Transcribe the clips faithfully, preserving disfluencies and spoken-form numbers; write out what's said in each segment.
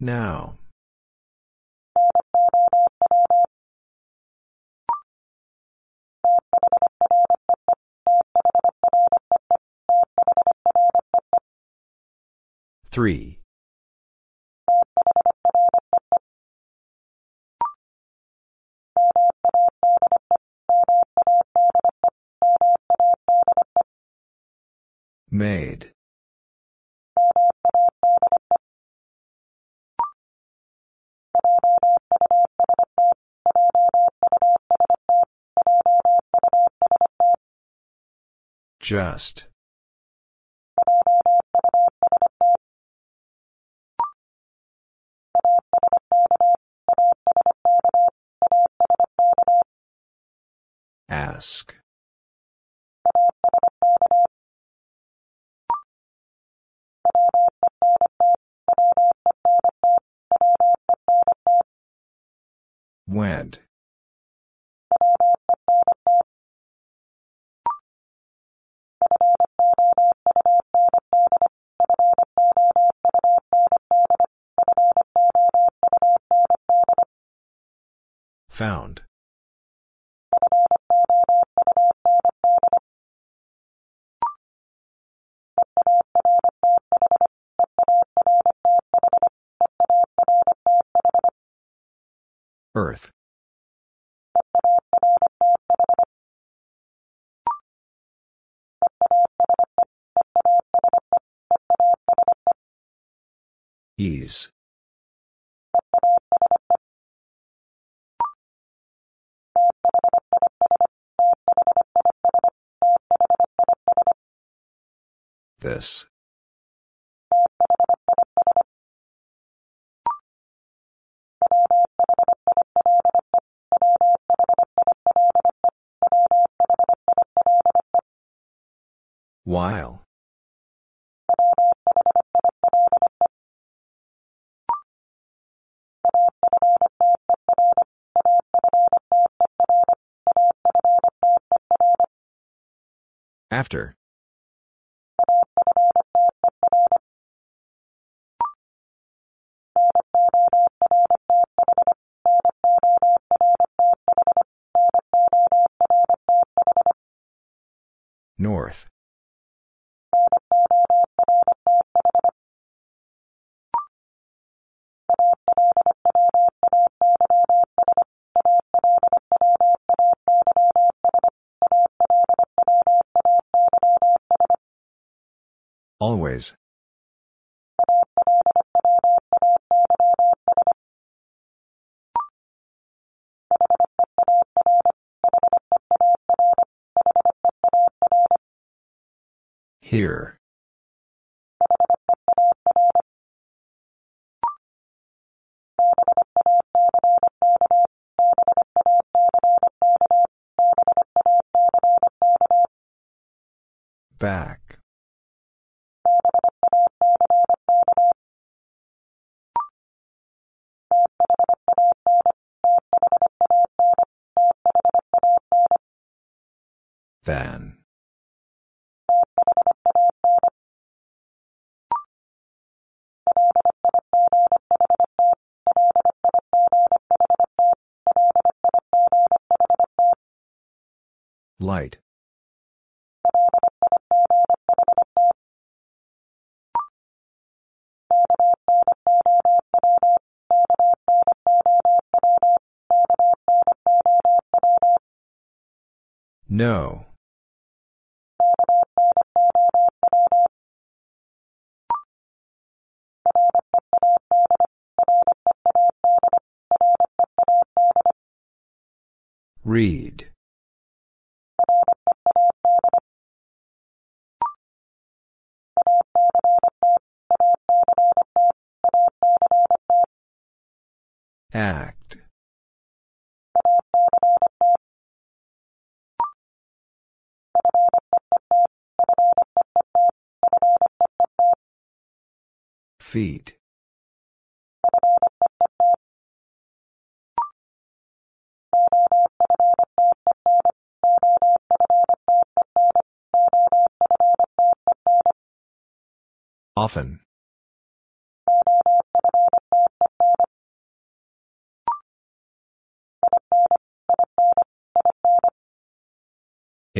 Now. Three. Made. Just. Ask. Went. Found. Earth. Ease. This. While. After. North. Always. Here. Back. Than. Light. No. Read. Act. Feet. Often.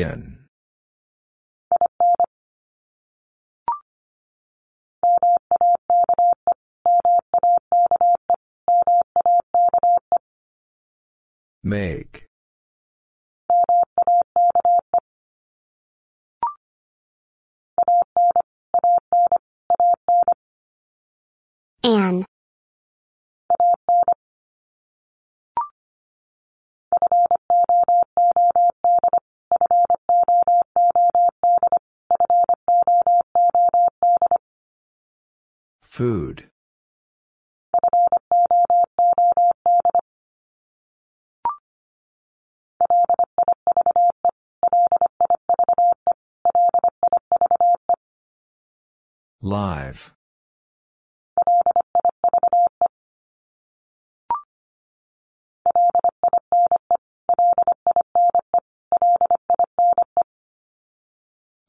In. Make. An. Food. Live.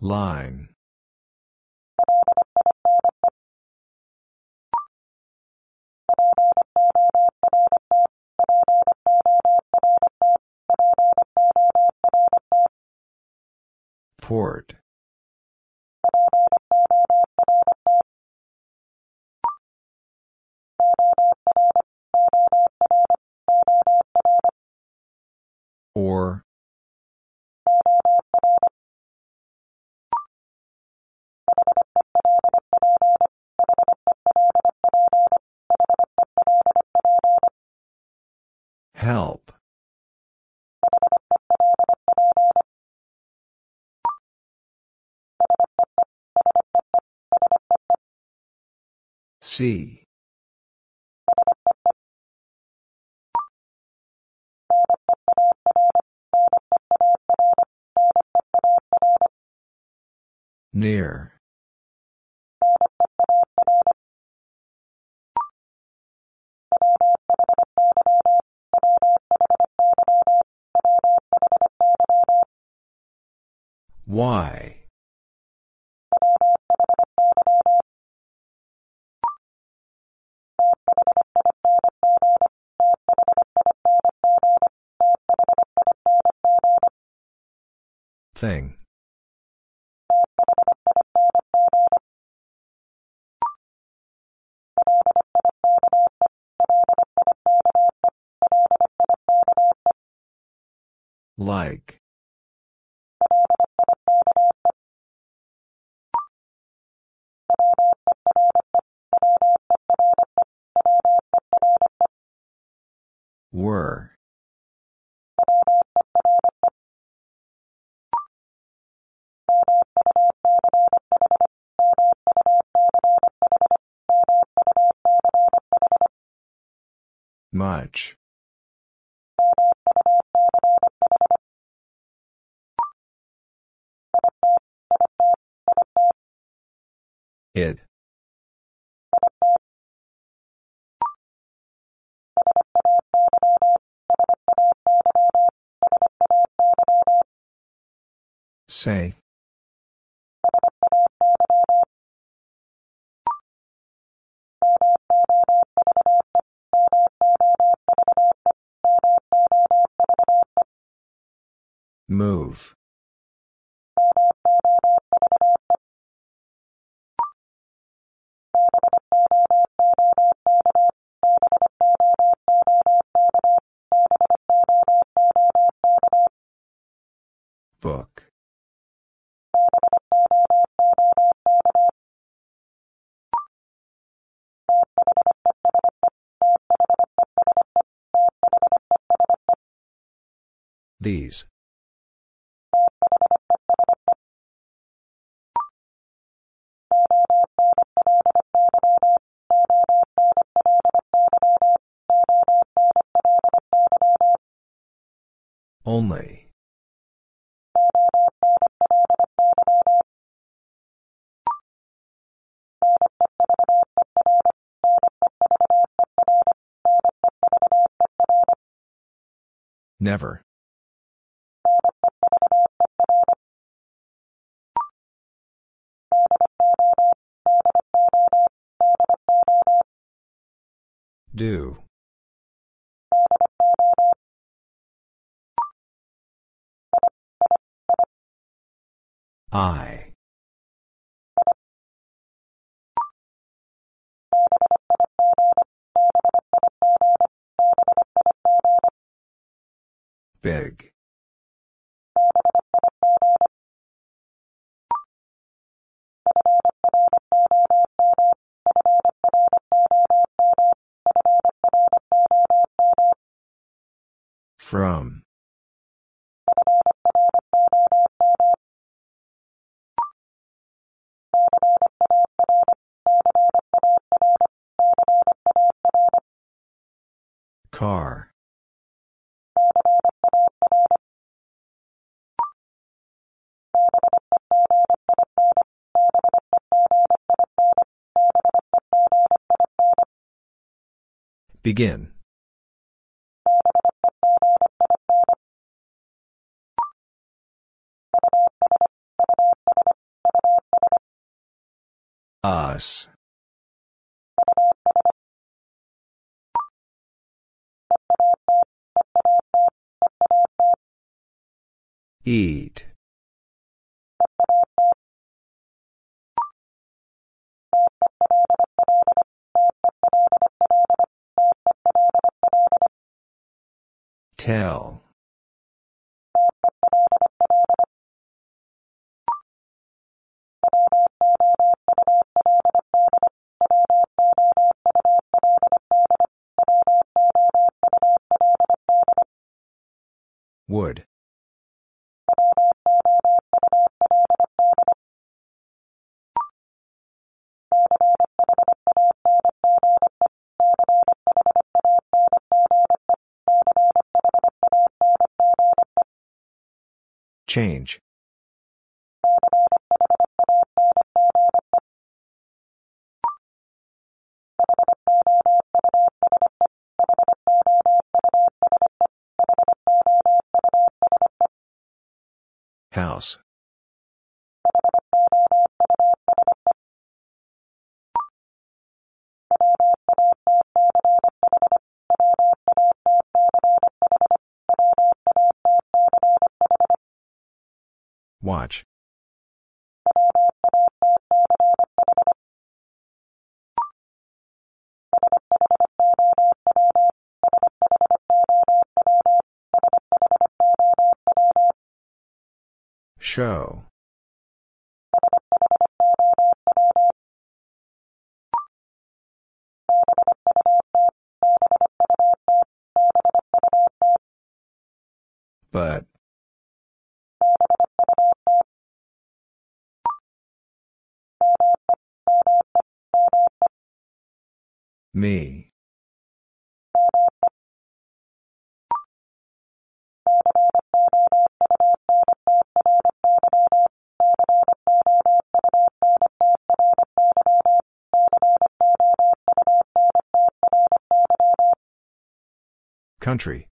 Line. Port. Or. Help. See. Near. Why? Thing. Like. Were. Much. It. Say. Move. Book. These. Only. Never. Do. I. Big. From. Car. Begin. Us. Eat. Tell. Would. Change. House. Watch. Show. But. Me. Country.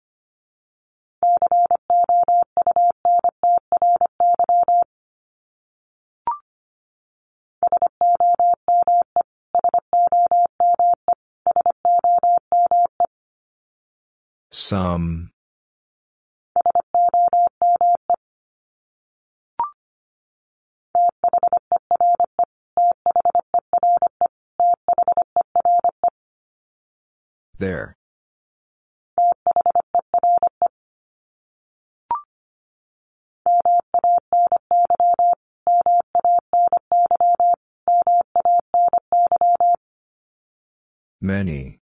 Some. There. Many.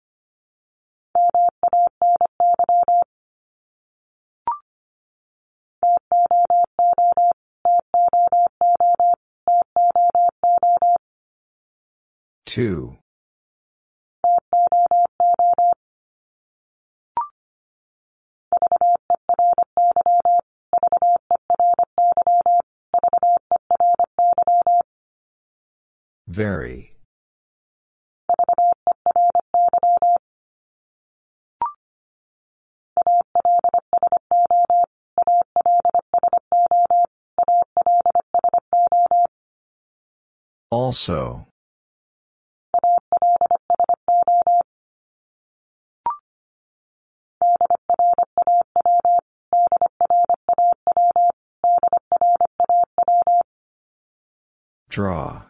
Two. Very. Also. Draw.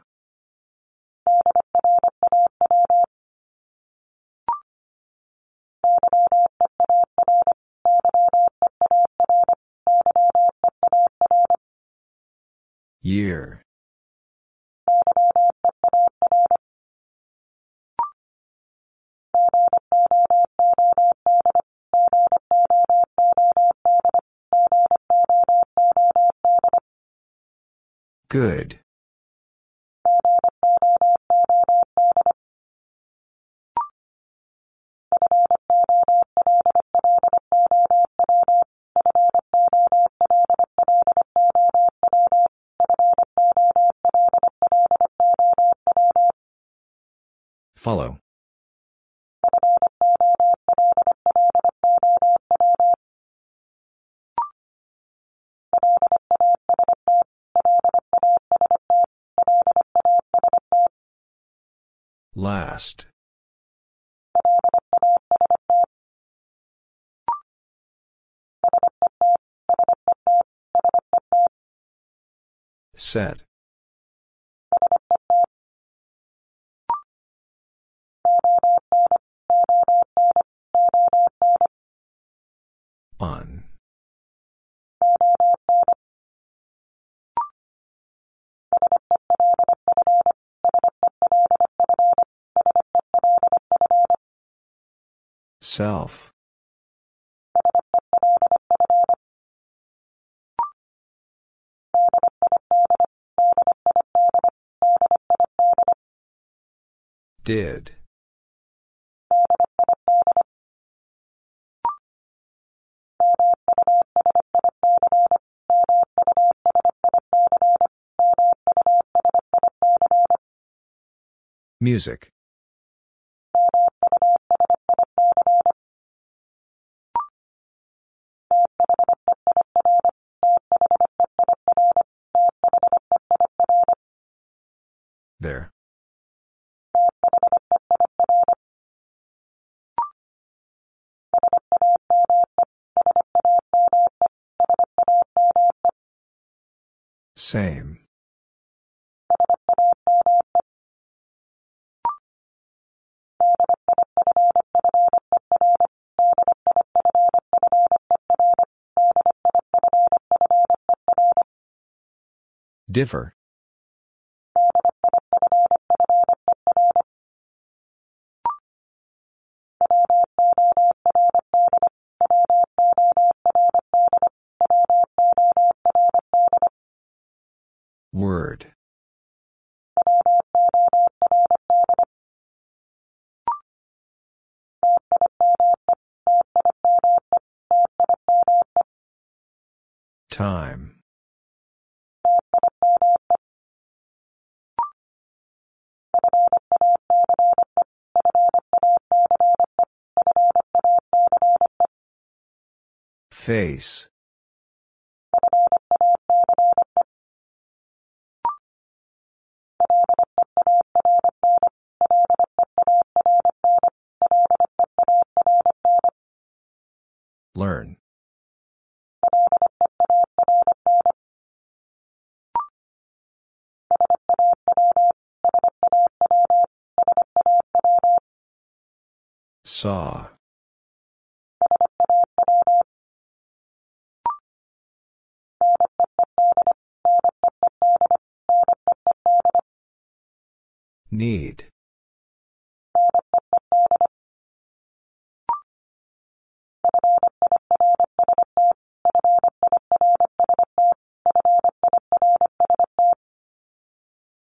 Year. Good. Follow. Last. Set. On. Self. Did. Music. There. Same. Differ. Word. Time. Face. Learn. Saw. Need.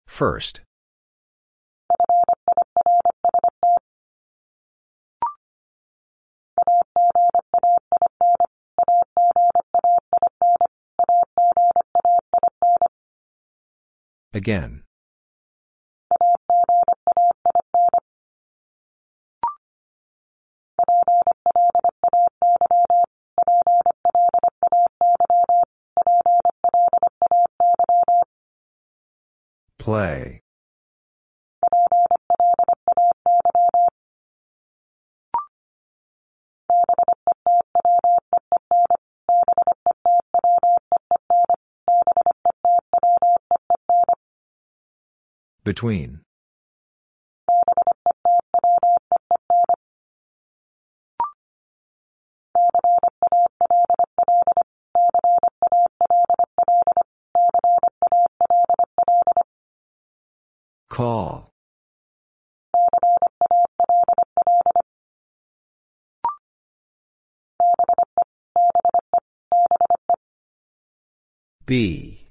First. Again. Play. Between. Call. B.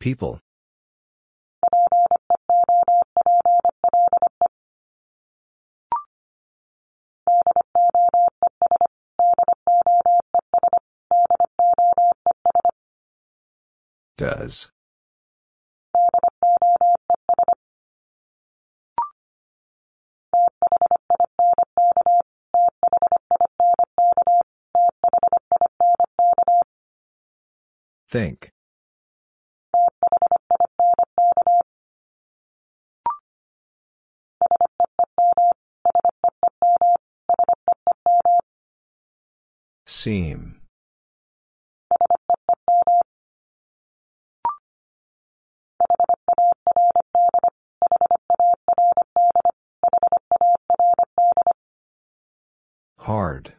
People. Does. Think. Seem. Hard.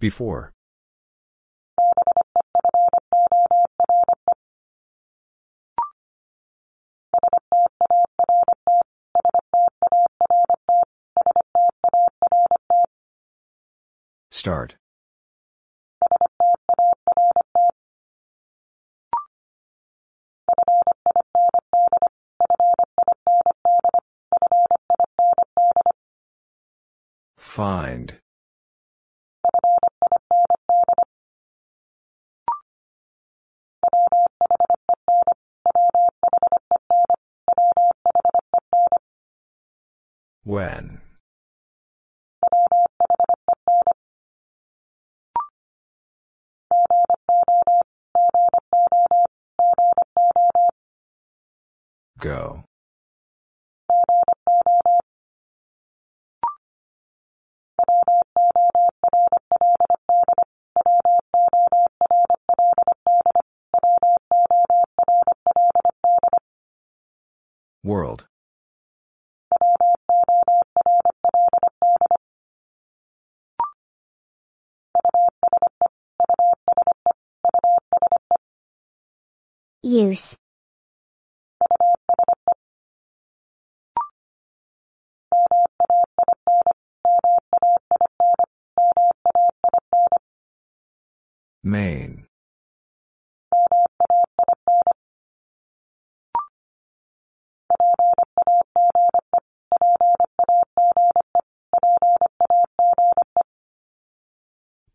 Before. Start. Find. When. Go. World. Use. Main.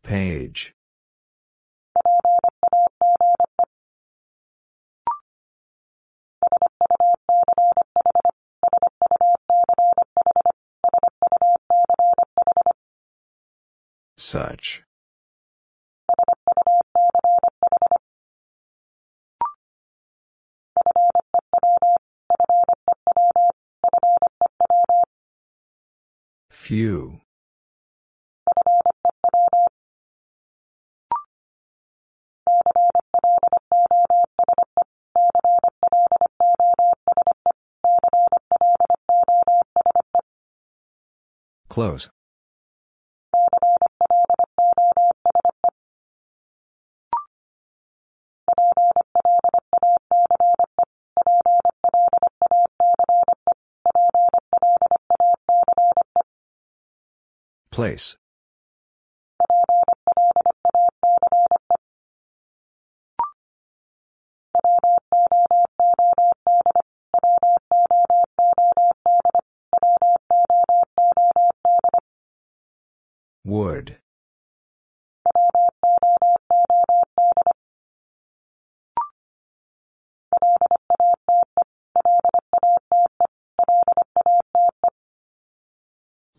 Page. Such. Few. Close. Place. Would.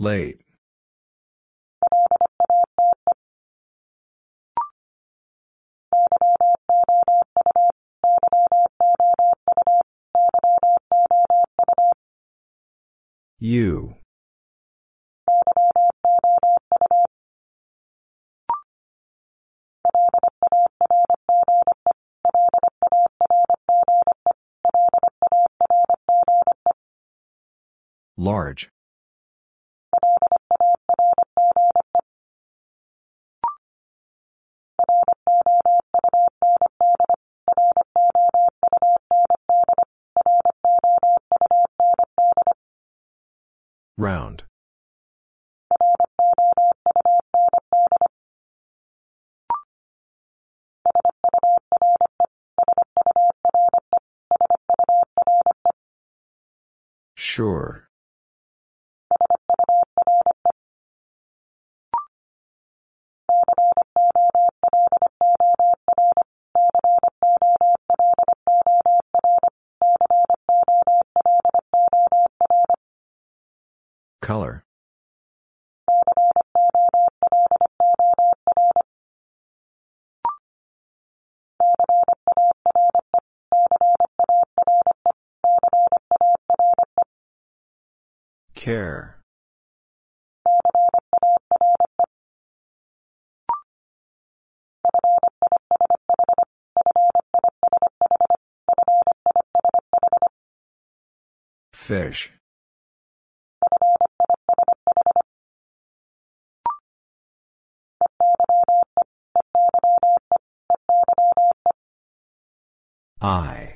Late. You. Large. Round. Sure. Color. Care. Fish. I.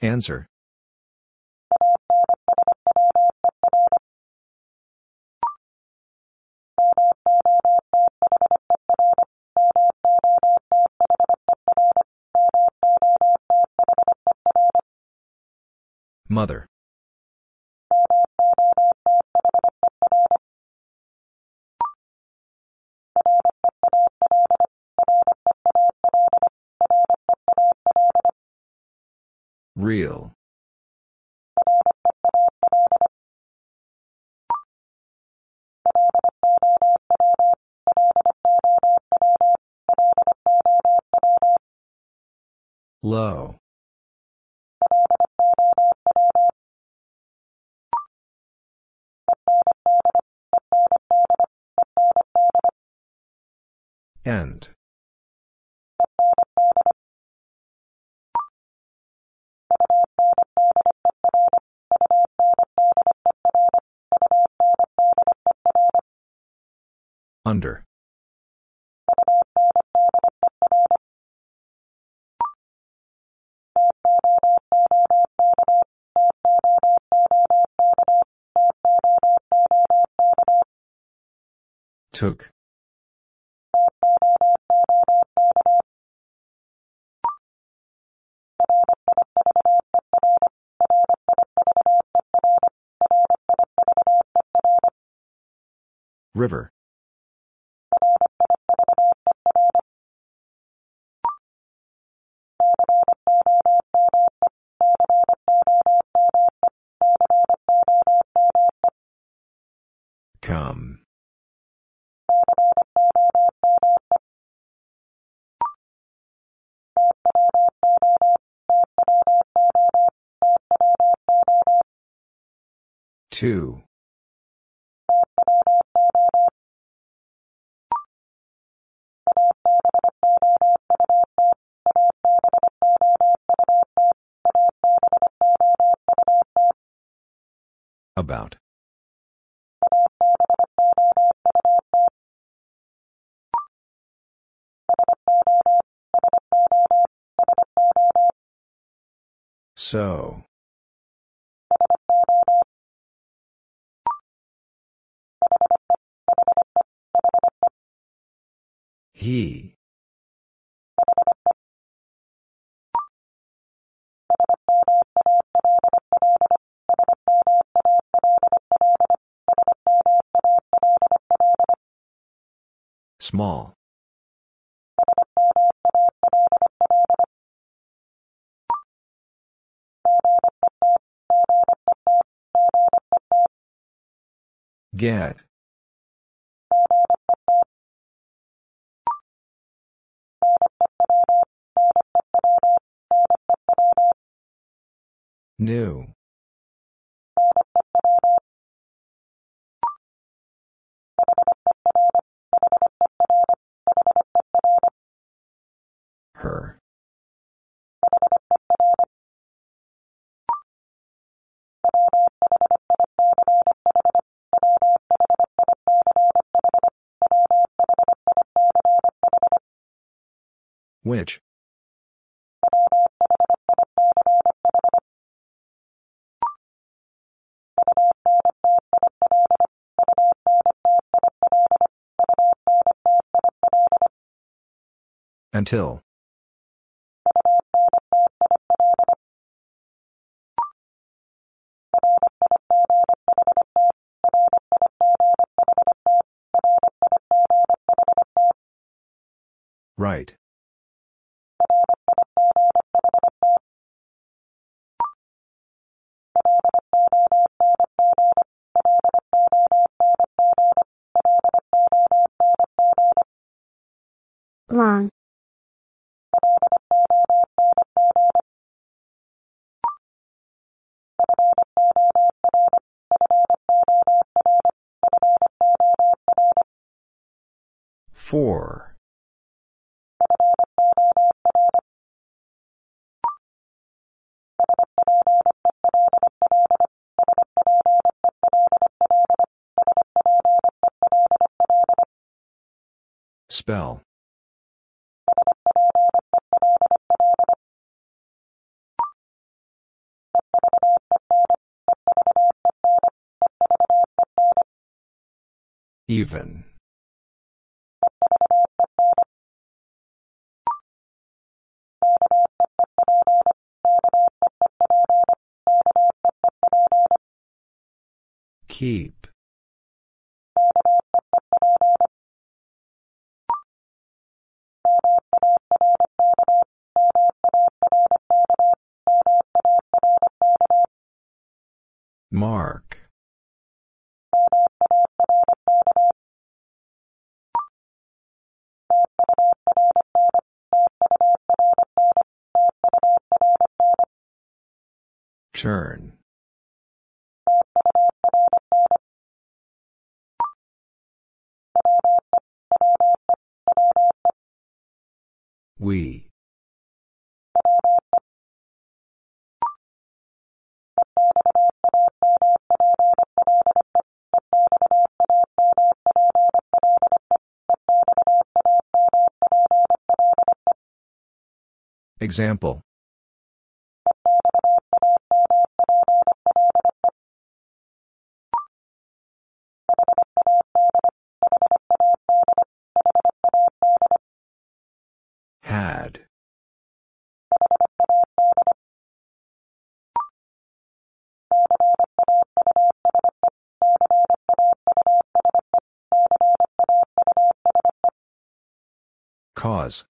Answer. Mother. Real. Low. End. Under. Took. River. Come. Two. About. So. He. Small. Get. New. Her. Which. Until. Right. Long. Four. Spell. Even. Keep. Mark. Turn. We. Example. Had. Cause.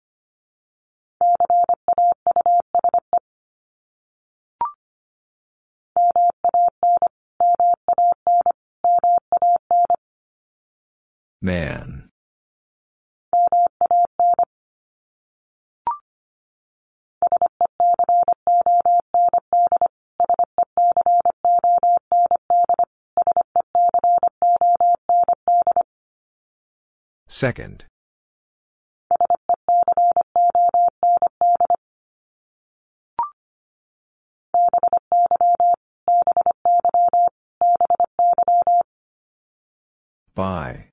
Man. Second. By.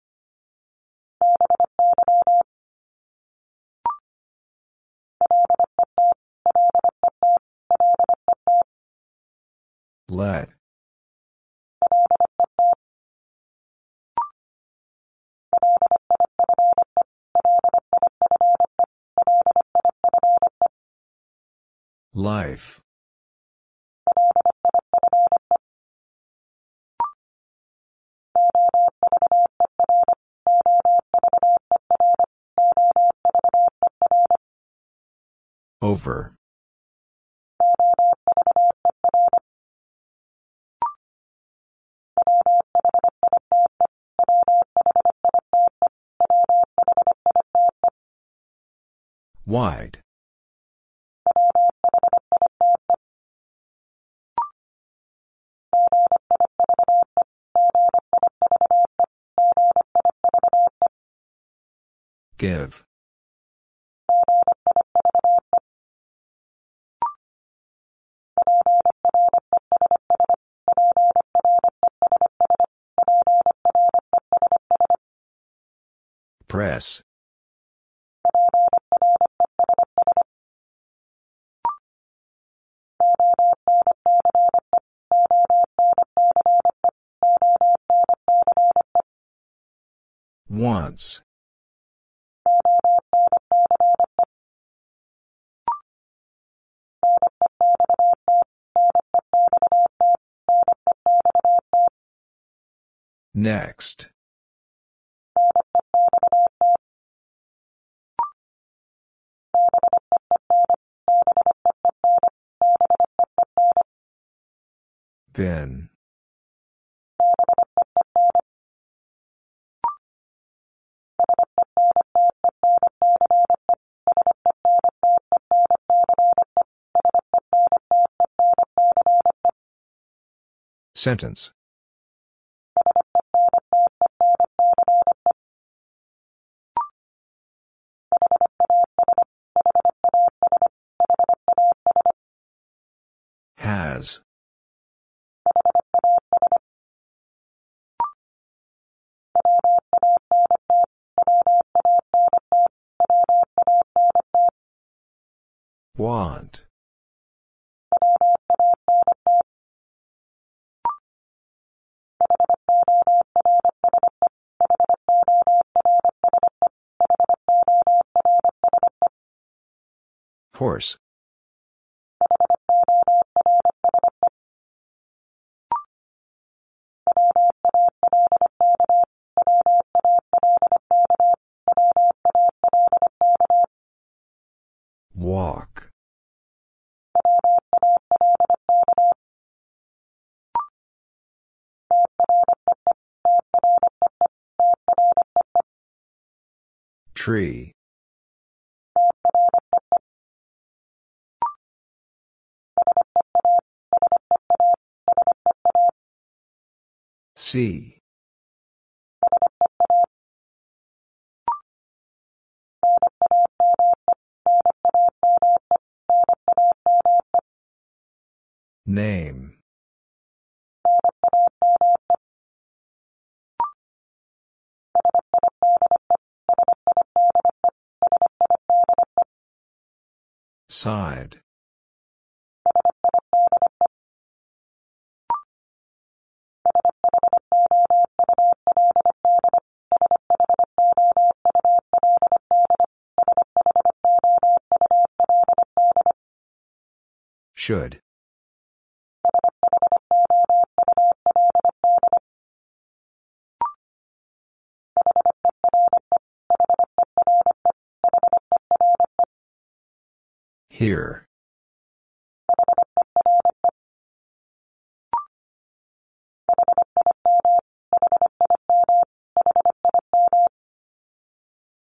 Let. Life. Over. Wide. Give. Press. Once. Next. Bin. Sentence. Has. Want. Horse. Walk. Tree. See. Name. Side. Should. Here.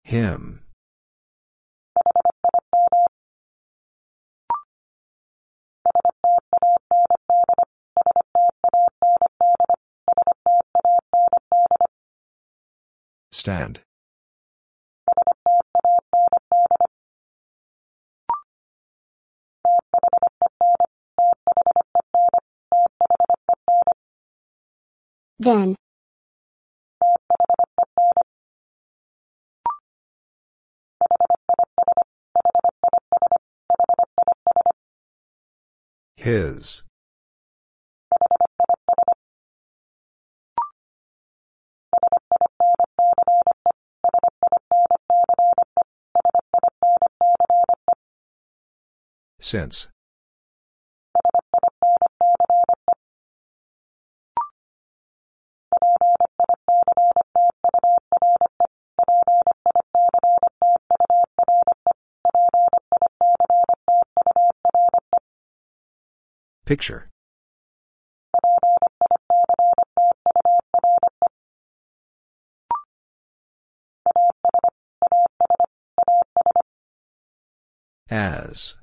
Him. Stand. Then. His. Since. Picture. As.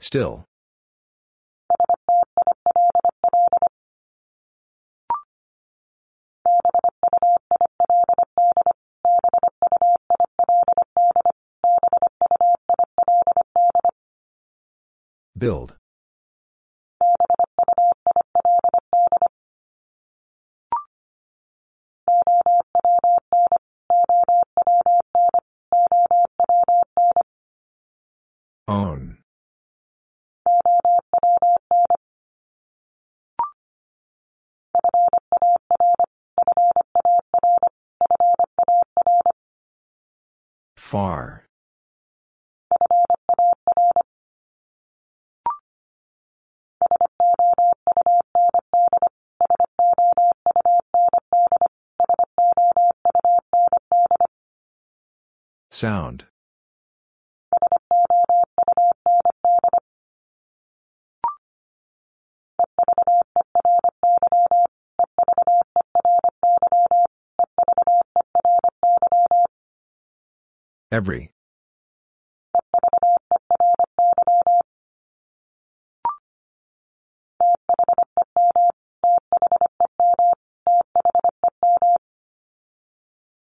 Still. Build. Own. Far. Sound. Every.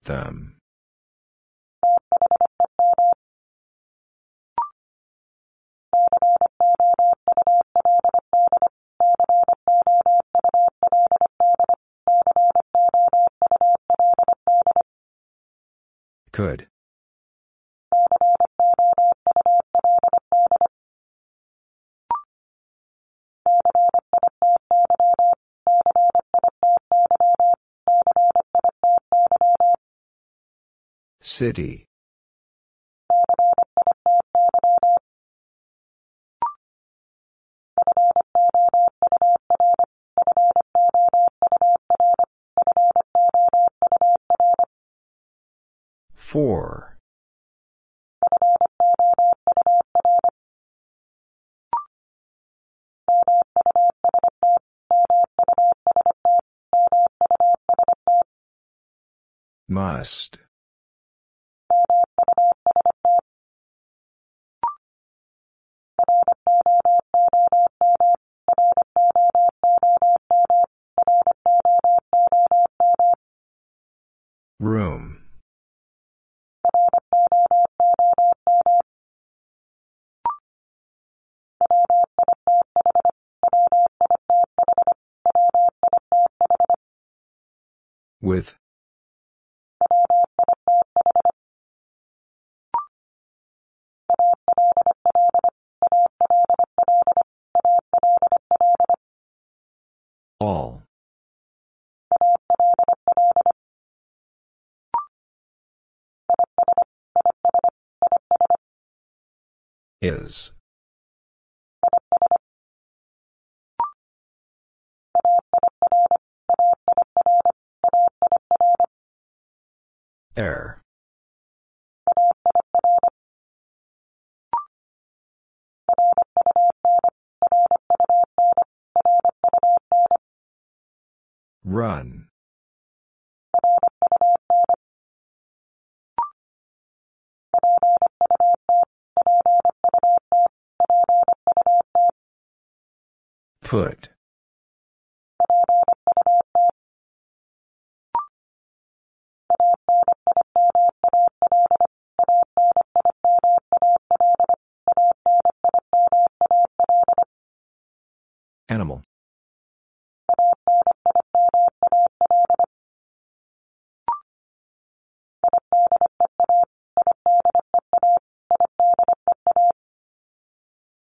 Them. Could. City. Four. Must. Room. With. All. Is. Air. Run. Put. Animal.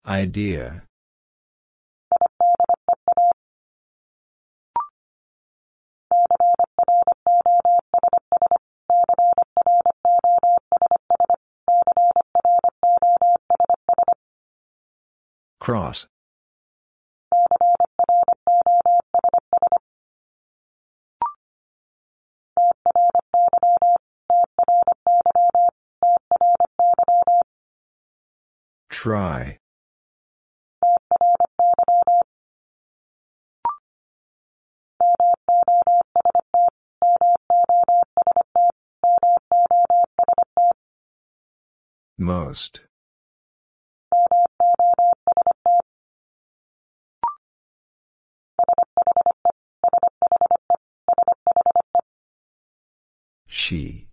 Idea. Cross. Try. Most. She.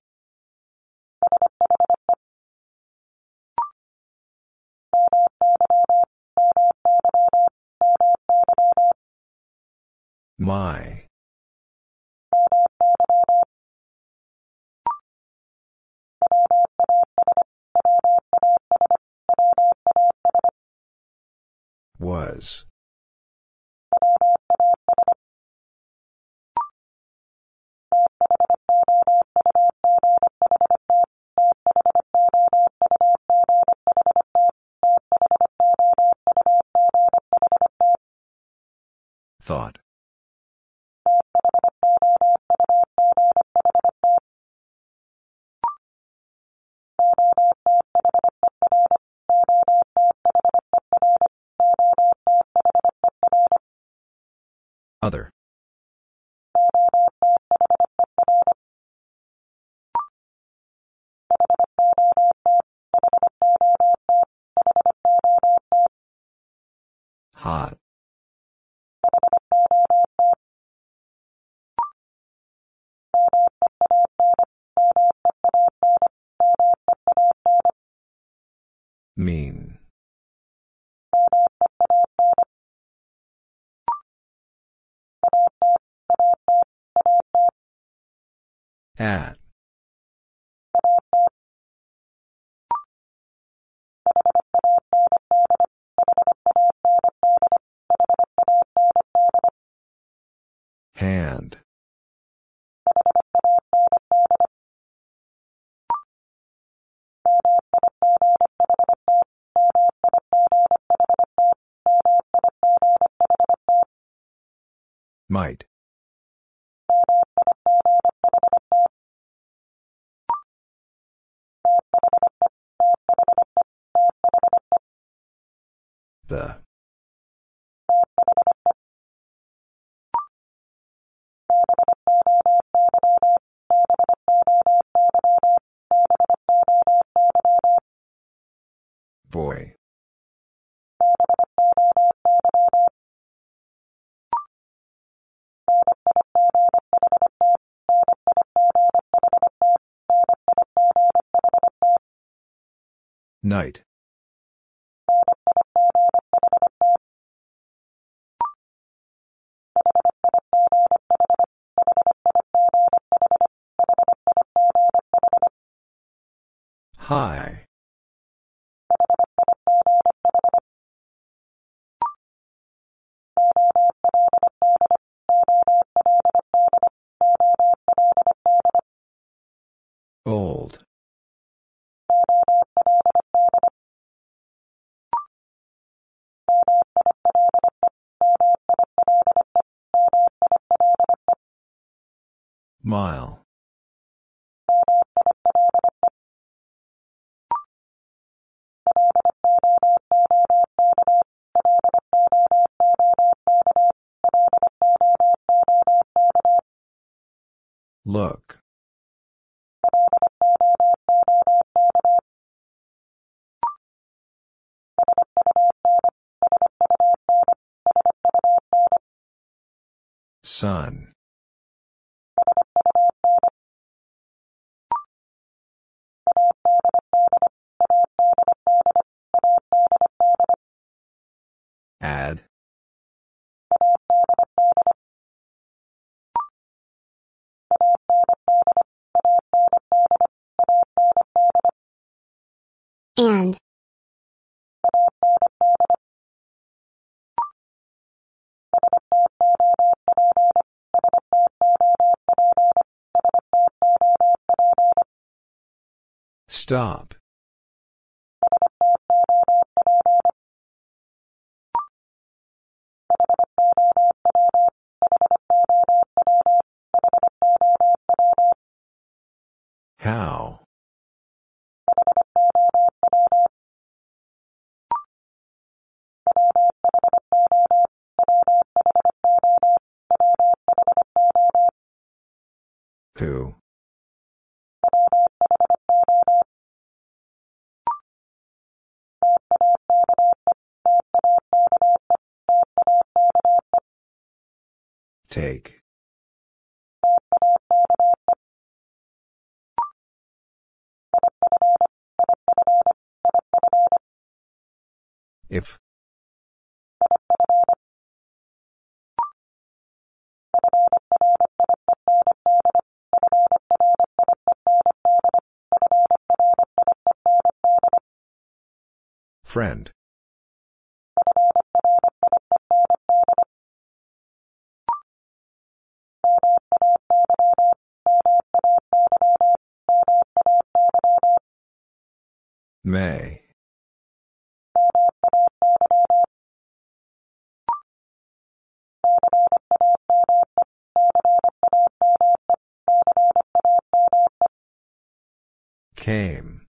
My. Was. Thought. Other. Hot. Mean. At. Hand. Might. The. Boy. Night. High. Old. Mile. Look. Sun. Add. And. Stop. How? Who? Take. If. Friend. May. Came.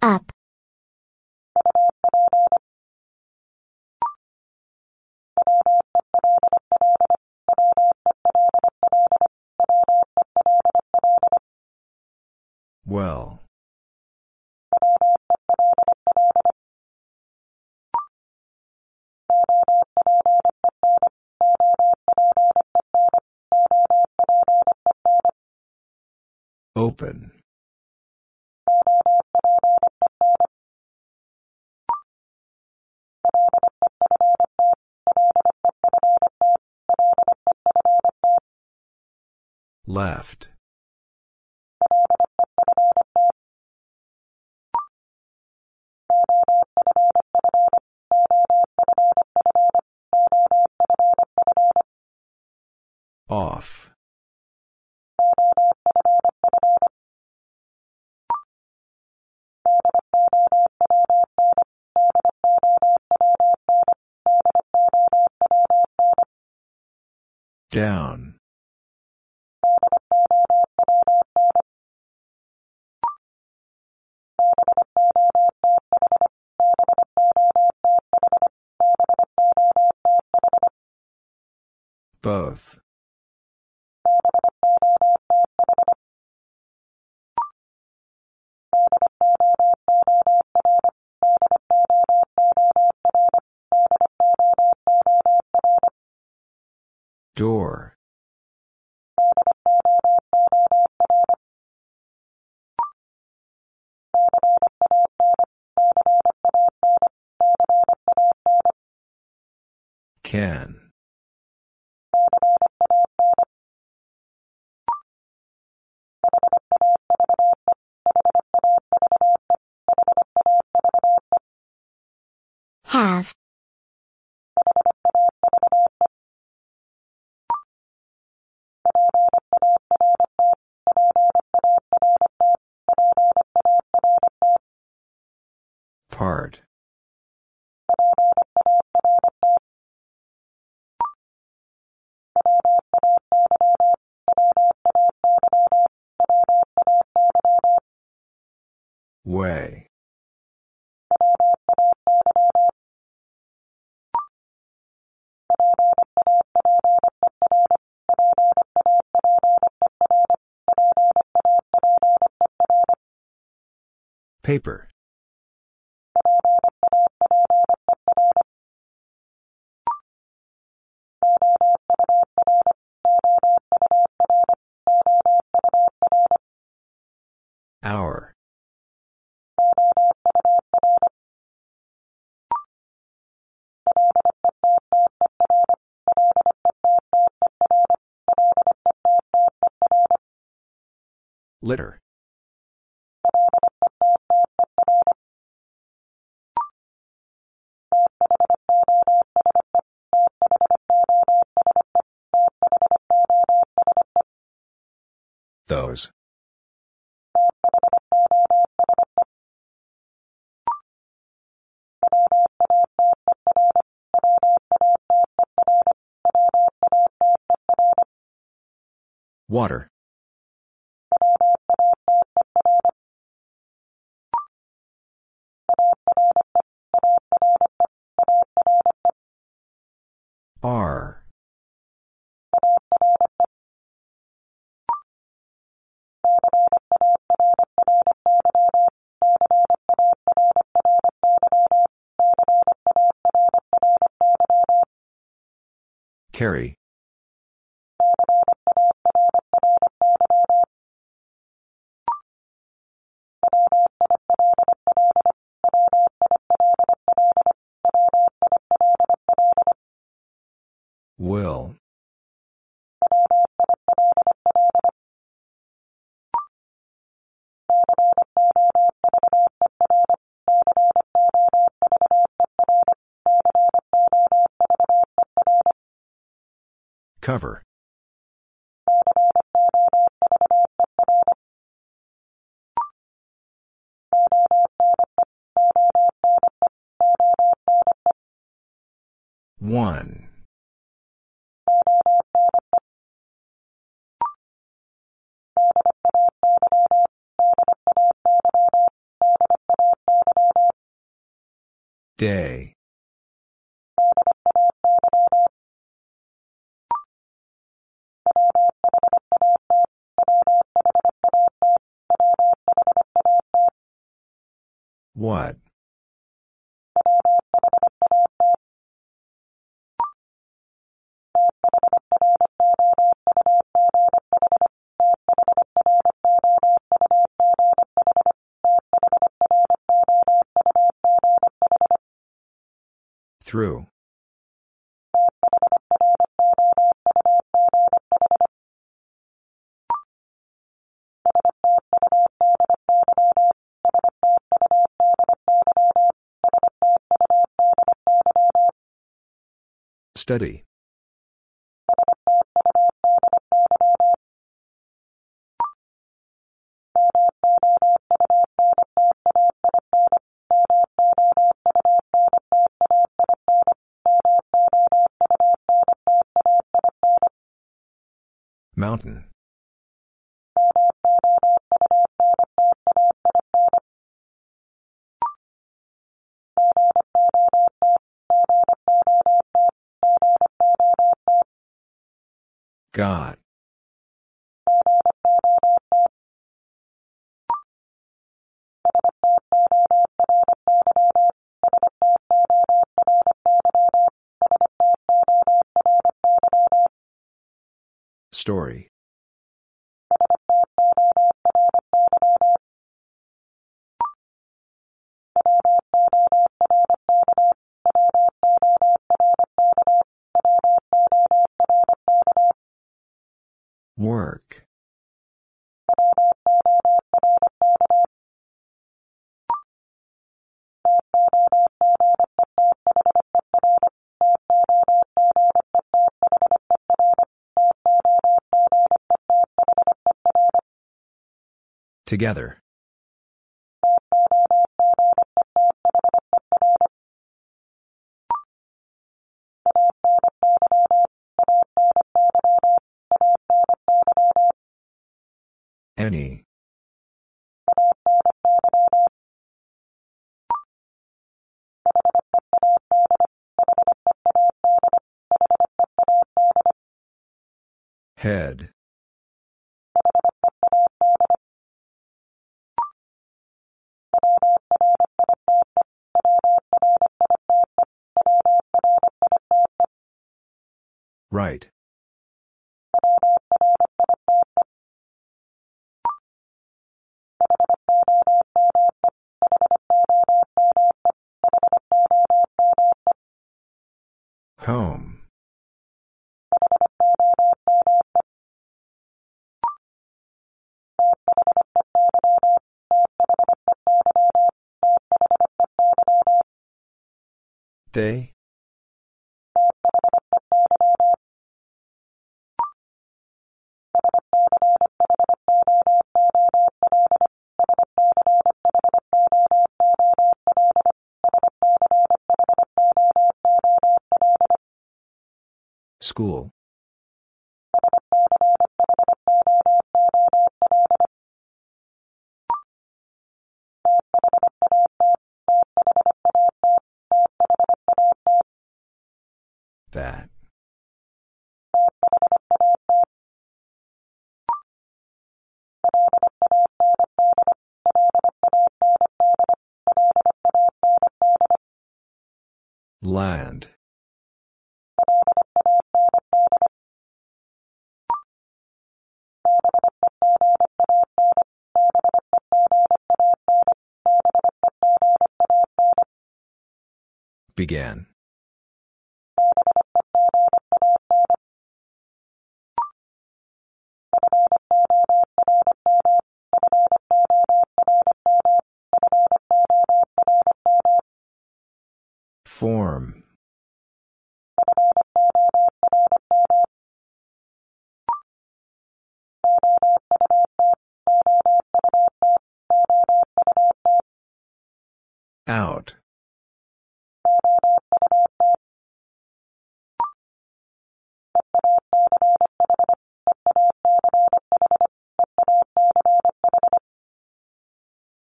Up. Well. Open. Left. Off. Down. Both. Door. Can. Have. Part. Way. Paper. Hour. Litter. Those. Water. R. Carry. Will. Cover. One. Day. What? Through. Study. Mountain. God. Story. Work. Together. Any. Head. Right. Home. They. School. That. Land. Began. Form. Out.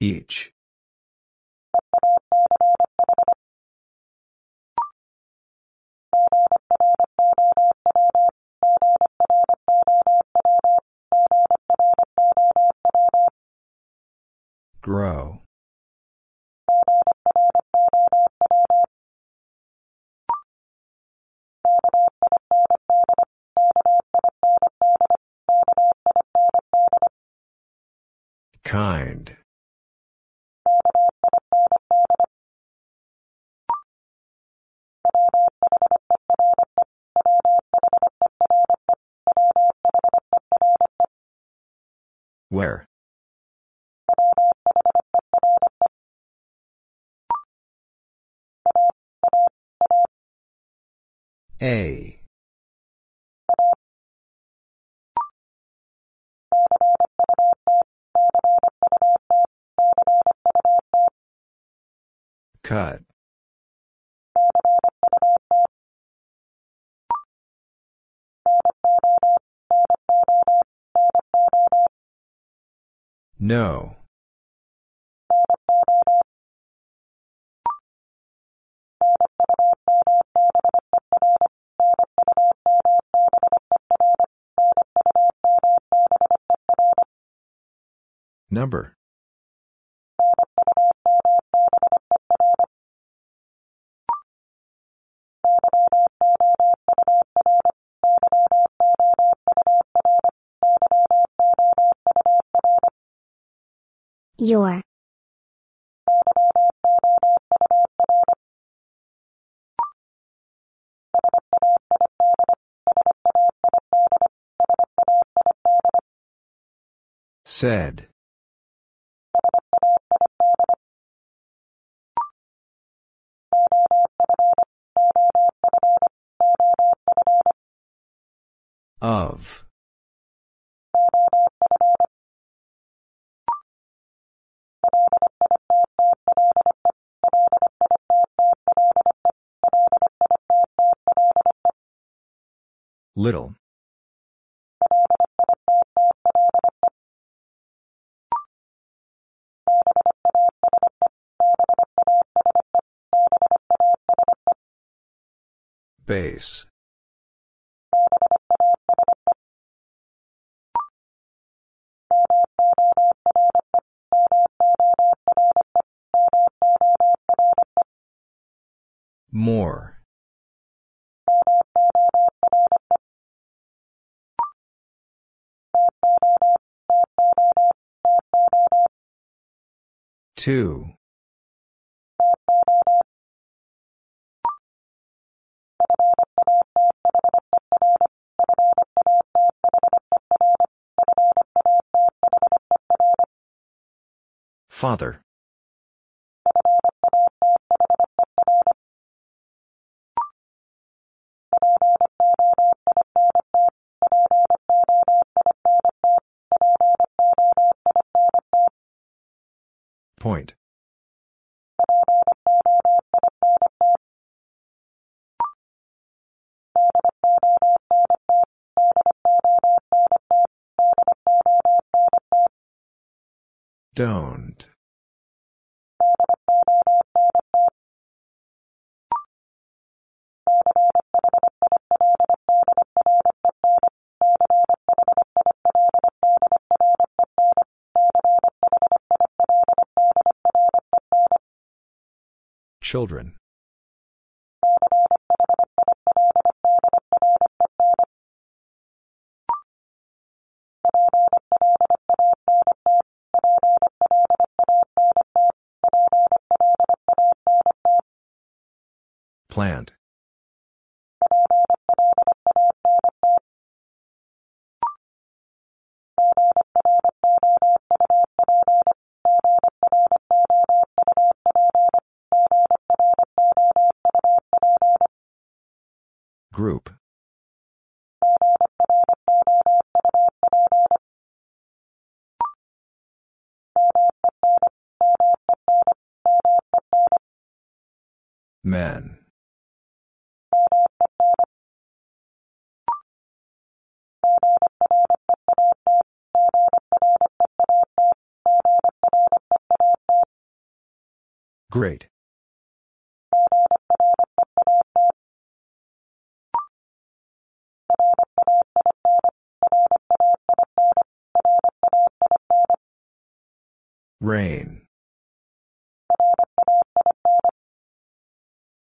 Each. Grow. Kind. Where? A. Cut. No. Number. Your. Said. Of. Little. Base. More. Two. Father. Point. Don't. Children. Plant. Group. Men. Great. Rain.